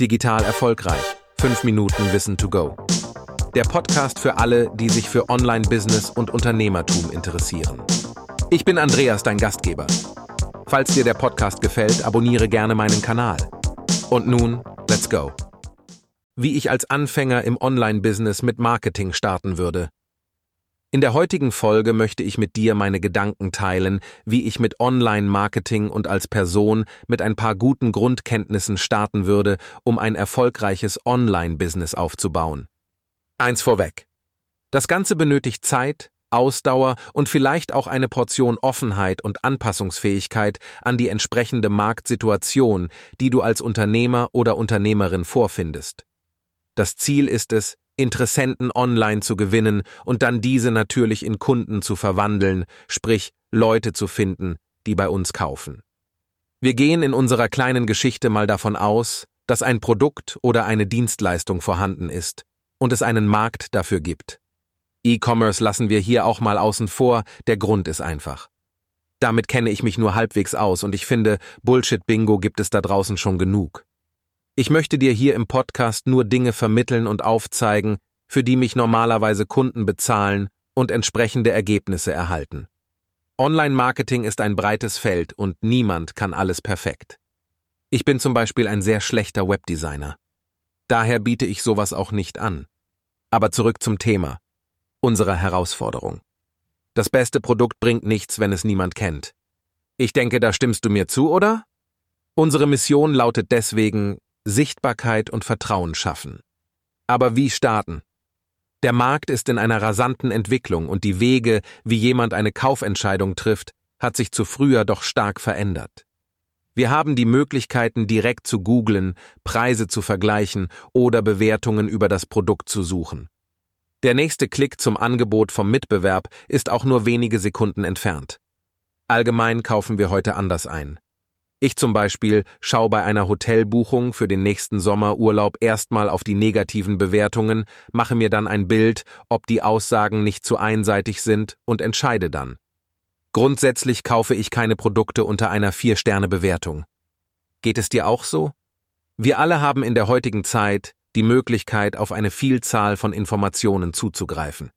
Digital erfolgreich. 5 Minuten Wissen to go. Der Podcast für alle, die sich für Online-Business und Unternehmertum interessieren. Ich bin Andreas, dein Gastgeber. Falls dir der Podcast gefällt, abonniere gerne meinen Kanal. Und nun, let's go. Wie ich als Anfänger im Online-Business mit Marketing starten würde. In der heutigen Folge möchte ich mit dir meine Gedanken teilen, wie ich mit Online-Marketing und als Person mit ein paar guten Grundkenntnissen starten würde, um ein erfolgreiches Online-Business aufzubauen. Eins vorweg. Das Ganze benötigt Zeit, Ausdauer und vielleicht auch eine Portion Offenheit und Anpassungsfähigkeit an die entsprechende Marktsituation, die du als Unternehmer oder Unternehmerin vorfindest. Das Ziel ist es, Interessenten online zu gewinnen und dann diese natürlich in Kunden zu verwandeln, sprich Leute zu finden, die bei uns kaufen. Wir gehen in unserer kleinen Geschichte mal davon aus, dass ein Produkt oder eine Dienstleistung vorhanden ist und es einen Markt dafür gibt. E-Commerce lassen wir hier auch mal außen vor, der Grund ist einfach. Damit kenne ich mich nur halbwegs aus und ich finde, Bullshit-Bingo gibt es da draußen schon genug. Ich möchte dir hier im Podcast nur Dinge vermitteln und aufzeigen, für die mich normalerweise Kunden bezahlen und entsprechende Ergebnisse erhalten. Online-Marketing ist ein breites Feld und niemand kann alles perfekt. Ich bin zum Beispiel ein sehr schlechter Webdesigner. Daher biete ich sowas auch nicht an. Aber zurück zum Thema, unserer Herausforderung. Das beste Produkt bringt nichts, wenn es niemand kennt. Ich denke, da stimmst du mir zu, oder? Unsere Mission lautet deswegen: Sichtbarkeit und Vertrauen schaffen. Aber wie starten? Der Markt ist in einer rasanten Entwicklung und die Wege, wie jemand eine Kaufentscheidung trifft, hat sich zu früher doch stark verändert. Wir haben die Möglichkeiten, direkt zu googeln, Preise zu vergleichen oder Bewertungen über das Produkt zu suchen. Der nächste Klick zum Angebot vom Mitbewerb ist auch nur wenige Sekunden entfernt. Allgemein kaufen wir heute anders ein. Ich zum Beispiel schaue bei einer Hotelbuchung für den nächsten Sommerurlaub erstmal auf die negativen Bewertungen, mache mir dann ein Bild, ob die Aussagen nicht zu einseitig sind und entscheide dann. Grundsätzlich kaufe ich keine Produkte unter einer 4-Sterne-Bewertung. Geht es dir auch so? Wir alle haben in der heutigen Zeit die Möglichkeit, auf eine Vielzahl von Informationen zuzugreifen.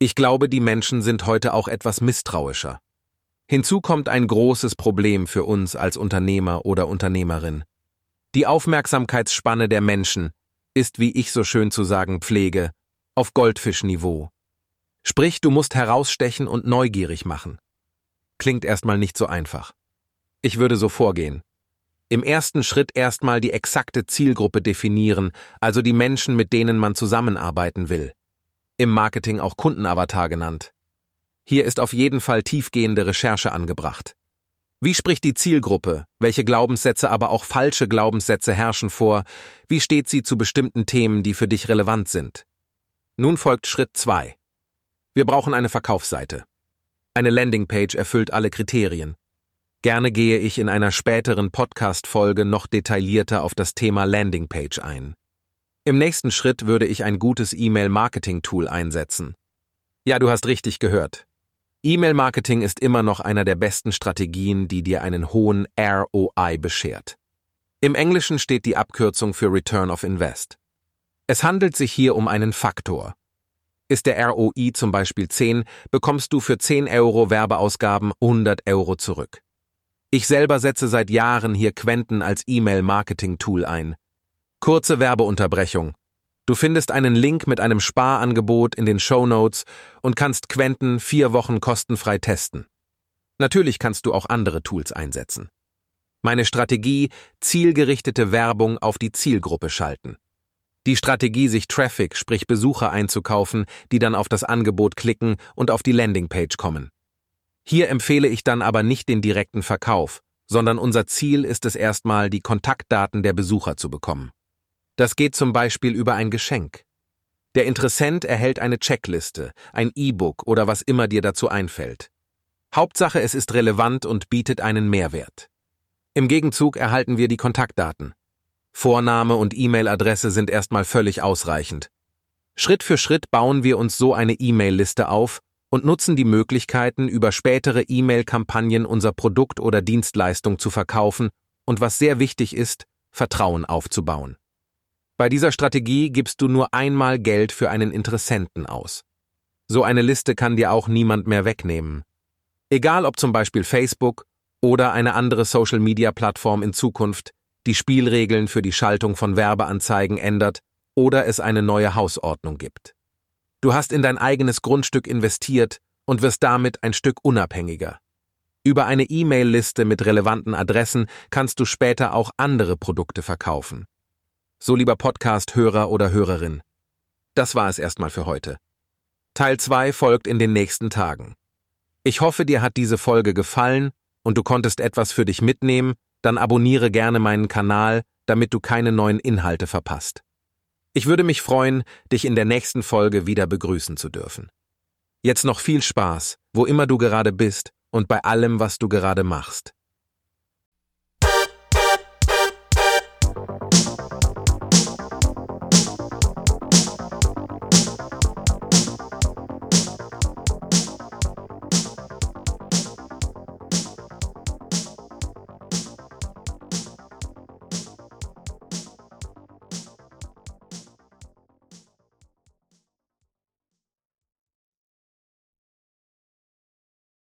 Ich glaube, die Menschen sind heute auch etwas misstrauischer. Hinzu kommt ein großes Problem für uns als Unternehmer oder Unternehmerin. Die Aufmerksamkeitsspanne der Menschen ist, wie ich so schön zu sagen pflege, auf Goldfischniveau. Sprich, du musst herausstechen und neugierig machen. Klingt erstmal nicht so einfach. Ich würde so vorgehen. Im ersten Schritt erstmal die exakte Zielgruppe definieren, also die Menschen, mit denen man zusammenarbeiten will. Im Marketing auch Kundenavatar genannt. Hier ist auf jeden Fall tiefgehende Recherche angebracht. Wie spricht die Zielgruppe, welche Glaubenssätze, aber auch falsche Glaubenssätze herrschen vor, wie steht sie zu bestimmten Themen, die für dich relevant sind? Nun folgt Schritt 2. Wir brauchen eine Verkaufsseite. Eine Landingpage erfüllt alle Kriterien. Gerne gehe ich in einer späteren Podcast-Folge noch detaillierter auf das Thema Landingpage ein. Im nächsten Schritt würde ich ein gutes E-Mail-Marketing-Tool einsetzen. Ja, du hast richtig gehört. E-Mail-Marketing ist immer noch einer der besten Strategien, die dir einen hohen ROI beschert. Im Englischen steht die Abkürzung für Return of Invest. Es handelt sich hier um einen Faktor. Ist der ROI zum Beispiel 10, bekommst du für 10 € Werbeausgaben 100 € zurück. Ich selber setze seit Jahren hier Quentn als E-Mail-Marketing-Tool ein. Kurze Werbeunterbrechung. Du findest einen Link mit einem Sparangebot in den Shownotes und kannst Quentn 4 Wochen kostenfrei testen. Natürlich kannst du auch andere Tools einsetzen. Meine Strategie: zielgerichtete Werbung auf die Zielgruppe schalten. Die Strategie, sich Traffic, sprich Besucher einzukaufen, die dann auf das Angebot klicken und auf die Landingpage kommen. Hier empfehle ich dann aber nicht den direkten Verkauf, sondern unser Ziel ist es erstmal, die Kontaktdaten der Besucher zu bekommen. Das geht zum Beispiel über ein Geschenk. Der Interessent erhält eine Checkliste, ein E-Book oder was immer dir dazu einfällt. Hauptsache, es ist relevant und bietet einen Mehrwert. Im Gegenzug erhalten wir die Kontaktdaten. Vorname und E-Mail-Adresse sind erstmal völlig ausreichend. Schritt für Schritt bauen wir uns so eine E-Mail-Liste auf und nutzen die Möglichkeiten, über spätere E-Mail-Kampagnen unser Produkt oder Dienstleistung zu verkaufen und, was sehr wichtig ist, Vertrauen aufzubauen. Bei dieser Strategie gibst du nur einmal Geld für einen Interessenten aus. So eine Liste kann dir auch niemand mehr wegnehmen. Egal ob zum Beispiel Facebook oder eine andere Social-Media-Plattform in Zukunft die Spielregeln für die Schaltung von Werbeanzeigen ändert oder es eine neue Hausordnung gibt. Du hast in dein eigenes Grundstück investiert und wirst damit ein Stück unabhängiger. Über eine E-Mail-Liste mit relevanten Adressen kannst du später auch andere Produkte verkaufen. So, lieber Podcast-Hörer oder Hörerin, das war es erstmal für heute. Teil 2 folgt in den nächsten Tagen. Ich hoffe, dir hat diese Folge gefallen und du konntest etwas für dich mitnehmen, dann abonniere gerne meinen Kanal, damit du keine neuen Inhalte verpasst. Ich würde mich freuen, dich in der nächsten Folge wieder begrüßen zu dürfen. Jetzt noch viel Spaß, wo immer du gerade bist und bei allem, was du gerade machst.